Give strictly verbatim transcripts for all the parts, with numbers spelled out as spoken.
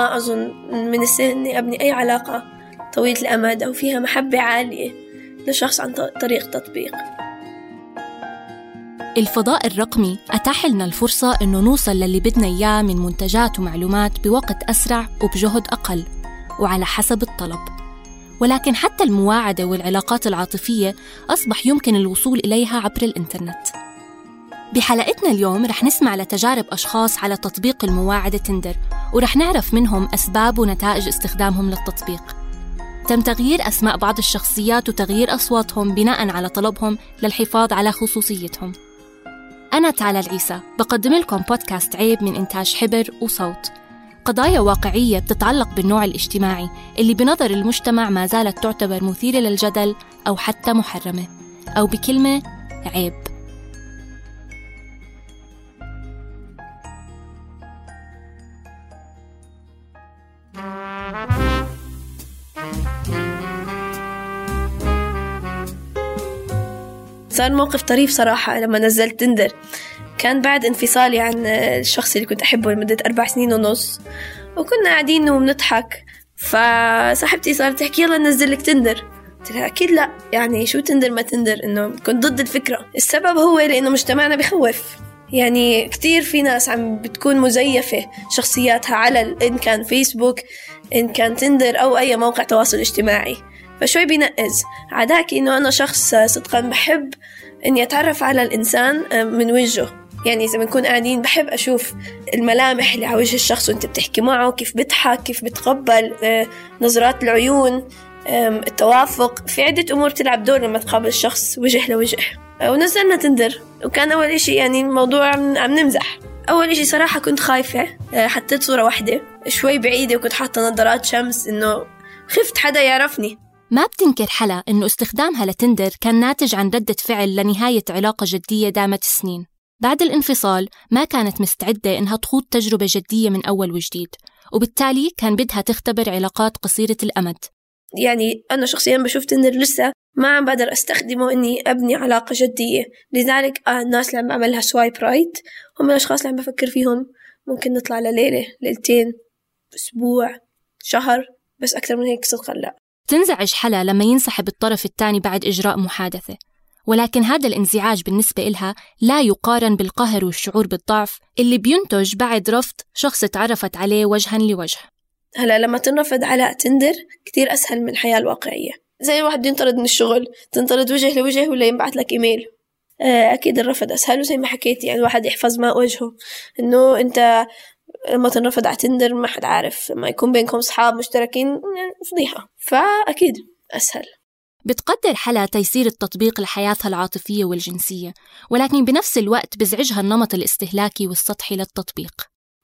ما أظن من السهل أني أبني أي علاقة طويلة الأمد أو فيها محبة عالية لشخص عن طريق تطبيق. الفضاء الرقمي أتاح لنا الفرصة أنه نوصل للي بدنا إياه من منتجات ومعلومات بوقت أسرع وبجهد أقل وعلى حسب الطلب. ولكن حتى المواعدة والعلاقات العاطفية أصبح يمكن الوصول إليها عبر الإنترنت. بحلقتنا اليوم رح نسمع لتجارب أشخاص على تطبيق المواعدة تندر، ورح نعرف منهم أسباب ونتائج استخدامهم للتطبيق. تم تغيير أسماء بعض الشخصيات وتغيير أصواتهم بناءً على طلبهم للحفاظ على خصوصيتهم. أنا تعالى العيسى، بقدم لكم بودكاست عيب من إنتاج حبر وصوت. قضايا واقعية بتتعلق بالنوع الاجتماعي اللي بنظر المجتمع ما زالت تعتبر مثيرة للجدل أو حتى محرمة، أو بكلمة عيب. صار موقف طريف صراحة لما نزلت تندر. كان بعد انفصالي عن الشخص اللي كنت أحبه لمدة أربع سنين ونص، وكنا قاعدين وبنضحك، فصاحبتي صارت تحكي يلا ننزلك تندر. قلت لها أكيد لا، يعني شو تندر ما تندر، إنه كنت ضد الفكرة. السبب هو لأنه مجتمعنا بخوف، يعني كتير في ناس عم بتكون مزيفة شخصياتها على إن كان فيسبوك إن كان تندر أو أي موقع تواصل اجتماعي، فشوي بينقز. عداك إنه أنا شخص صدقاً بحب إني أتعرف على الإنسان من وجهه، يعني إذا بنكون قاعدين بحب أشوف الملامح اللي على وجه الشخص وأنت بتحكي معه، كيف بتحك، كيف بتقبل، نظرات العيون، التوافق، في عدة أمور بتلعب دور لما تقابل الشخص وجه لوجه. ونزلنا تندر، وكان أول إشي يعني الموضوع عم نمزح. أول إشي صراحة كنت خايفة، حطيت صورة واحدة شوي بعيدة وكنت حاطة نظارات شمس إنه خفت حدا يعرفني. ما بتنكر حلا إنه استخدامها لتندر كان ناتج عن ردة فعل لنهاية علاقة جدية دامت سنين. بعد الانفصال ما كانت مستعدة إنها تخوض تجربة جدية من أول وجديد، وبالتالي كان بدها تختبر علاقات قصيرة الأمد. يعني أنا شخصياً بشوف تندر لسه ما عم بقدر أستخدمه إني أبني علاقة جدية، لذلك آه الناس اللي عم بعملها سوايب رايت هم الأشخاص اللي عم بفكر فيهم ممكن نطلع لليلة، ليلتين، أسبوع، شهر، بس أكثر من هيك صدقاً لا. تنزعج حلا لما ينسحب الطرف الثاني بعد إجراء محادثة، ولكن هذا الانزعاج بالنسبة إلها لا يقارن بالقهر والشعور بالضعف اللي بينتج بعد رفض شخص تعرفت عليه وجهاً لوجه. هلا لما تنرفض على تندر كتير أسهل من الحياة الواقعية، زي واحد ينطرد من الشغل، تنطرد وجه لوجه ولا ينبعث لك إيميل. أكيد الرفض أسهل، وزي ما حكيت يعني الواحد يحفظ ما وجهه، إنه أنت لما تنرفض على تندر ما حد عارف، لما يكون بينكم أصحاب مشتركين فضيحة، فأكيد أسهل. بتقدر حلا تيسير التطبيق لحياتها العاطفية والجنسية، ولكن بنفس الوقت بزعجها النمط الاستهلاكي والسطحي للتطبيق.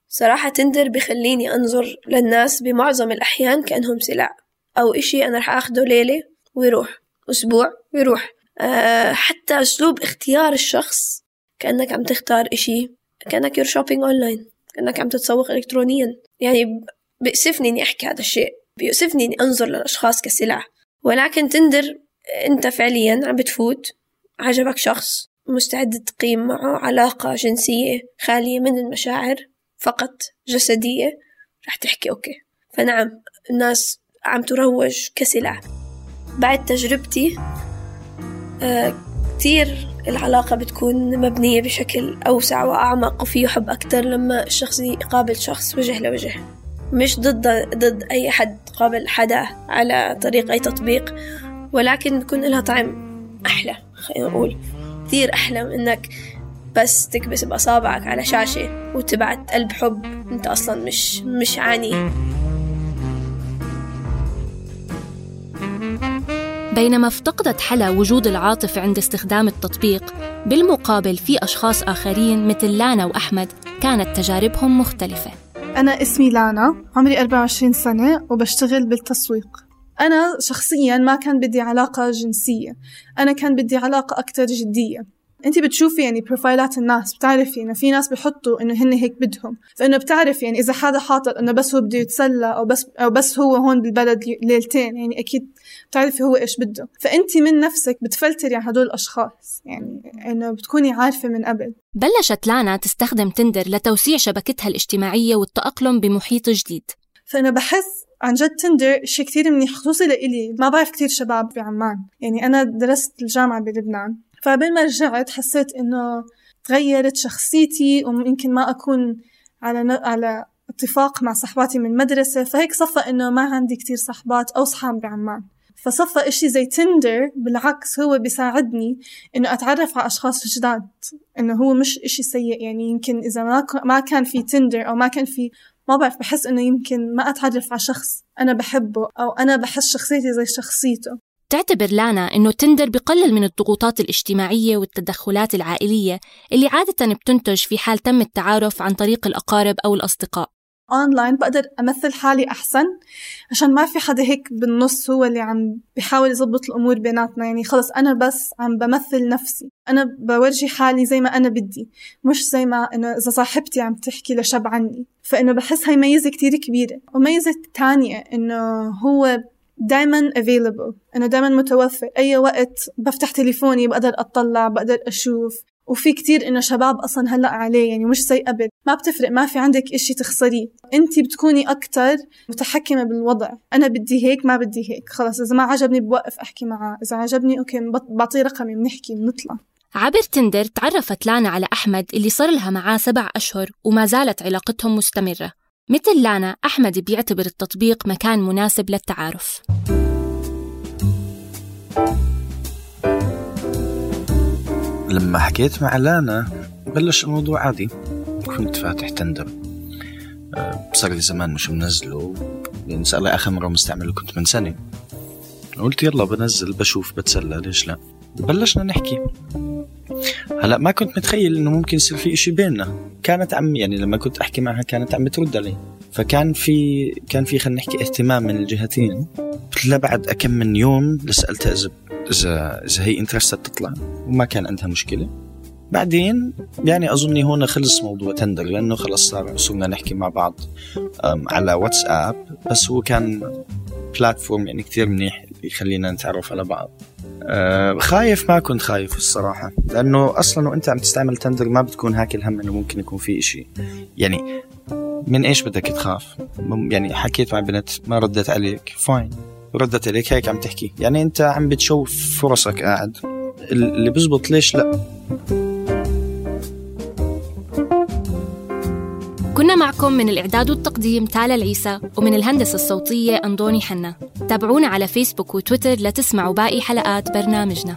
صراحة تندر بخليني أنظر للناس بمعظم الأحيان كأنهم سلع، أو إشي أنا رح أخده ليلة ويروح، أسبوع ويروح. أه حتى أسلوب اختيار الشخص كأنك عم تختار إشي، كأنك يور شوبينج أونلاين، كأنك عم تتسوق إلكترونيا. يعني بيؤسفني إني أحكي هذا الشيء، بيؤسفني إني أنظر للأشخاص كسلع، ولكن تندر أنت فعليا عم بتفوت. عجبك شخص مستعد تقيم معه علاقة جنسية خالية من المشاعر فقط جسدية، رح تحكي أوكي. فنعم الناس عم تروج كسلع. بعد تجربتي كتير العلاقة بتكون مبنية بشكل أوسع وأعمق وفيه حب أكتر لما الشخص يقابل شخص وجه لوجه. مش ضد ضد أي حد قابل حدا على طريق أي تطبيق، ولكن تكون لها طعم أحلى، خلينا نقول كتير أحلى من إنك بس تكبس بأصابعك على شاشة وتبعت قلب حب أنت أصلا مش مش عاني. بينما افتقدت حلا وجود العاطفة عند استخدام التطبيق، بالمقابل في أشخاص آخرين مثل لانا وأحمد كانت تجاربهم مختلفة. أنا اسمي لانا، عمري أربعة وعشرين سنة وبشتغل بالتسويق. أنا شخصياً ما كان بدي علاقة جنسية، أنا كان بدي علاقة أكتر جدية. أنت بتشوفي يعني بروفايلات الناس، بتعرفي إنه في ناس بيحطوا إنه هن هيك بدهم، فإنه بتعرفي يعني إذا حدا حاطط إنه بس هو بده يتسلى أو بس أو بس هو هون بالبلد ليلتين، يعني أكيد بتعرفي هو إيش بده. فأنت من نفسك بتفلتري يعني هدول الأشخاص، يعني إنه بتكوني عارفة من قبل. بلشت لانا تستخدم تندر لتوسيع شبكتها الاجتماعية والتأقلم بمحيط جديد. فأنا بحس عن جد تندر شي كتير منيح، خصوصي لإلي ما بعرف كتير شباب بعمان. يعني أنا درست الجامعة بلبنان، فبين ما رجعت حسيت إنه تغيرت شخصيتي وممكن ما أكون على على اتفاق مع صحباتي من المدرسة، فهيك صفى إنه ما عندي كتير صحبات أو صحاب بعمان. فصفى إشي زي تندر بالعكس هو بيساعدني إنه أتعرف على أشخاص جداد، إنه هو مش إشي سيء. يعني يمكن إذا ما كان في تندر أو ما كان في، ما بعرف، بحس إنه يمكن ما أتعرف على شخص أنا بحبه أو أنا بحس شخصيتي زي شخصيته. تعتبر لانا إنه تندر بقلل من الضغوطات الاجتماعية والتدخلات العائلية اللي عادة بتنتج في حال تم التعارف عن طريق الأقارب أو الأصدقاء. أونلاين بقدر أمثل حالي أحسن، عشان ما في حدا هيك بالنص هو اللي عم بيحاول يضبط الأمور بيناتنا. يعني خلص أنا بس عم بمثل نفسي، أنا بورجي حالي زي ما أنا بدي، مش زي ما إنه إذا صاحبتي عم تحكي لشاب عني. فإنه بحس هاي ميزة كتير كبيرة. وميزة تانية إنه هو دايماً available، أنا دايماً متوفر، أي وقت بفتح تليفوني بقدر أطلع، بقدر أشوف. وفي كتير إنه شباب أصلاً هلأ عليه، يعني مش زي قبل، ما بتفرق، ما في عندك إشي تخسريه، أنتي بتكوني أكتر متحكمة بالوضع. أنا بدي هيك، ما بدي هيك، خلاص إذا ما عجبني بوقف أحكي معه، إذا عجبني أوكي بعطيه رقمي، بنحكي بنطلع. عبر تندر تعرفت لانا على أحمد اللي صار لها معاه سبع أشهر وما زالت علاقتهم مستمرة. مثل لانا، أحمد بيعتبر التطبيق مكان مناسب للتعارف. لما حكيت مع لانا بلش الموضوع عادي، كنت فاتح تندر، صار لي زمان مش منزله، لأن صار لي آخر مرة مستعمله كنت من سنة. قلت يلا بنزل بشوف بتسلى، ليش لا. بلشنا نحكي. هلا ما كنت متخيل إنه ممكن يصير في إشي بيننا. كانت عم يعني لما كنت أحكي معها كانت عم بترد علي، فكان في كان في خلينا نحكي اهتمام من الجهتين. بعد أكم من يوم سألتها إذا إذا إذا هي انترستد تطلع، وما كان عندها مشكلة. بعدين يعني أظني هون خلص موضوع تندر، لأنه خلص صار صرنا نحكي مع بعض على واتساب، بس هو كان بلاتفورم يعني كتير منيح يخلينا نتعرف على بعض. أه خايف، ما كنت خايف الصراحة، لأنه أصلاً وأنت عم تستعمل تندر ما بتكون هاك الهم إنه ممكن يكون في إشي. يعني من إيش بدك تخاف؟ يعني حكيت مع بنت ما ردت عليك، فاين، ردت عليك هيك عم تحكي، يعني أنت عم بتشوف فرصك، قاعد اللي بزبط ليش لأ. كنا معكم من الإعداد والتقديم تالا العيسى، ومن الهندسة الصوتية أندوني حنا. تابعونا على فيسبوك وتويتر لتسمعوا باقي حلقات برنامجنا.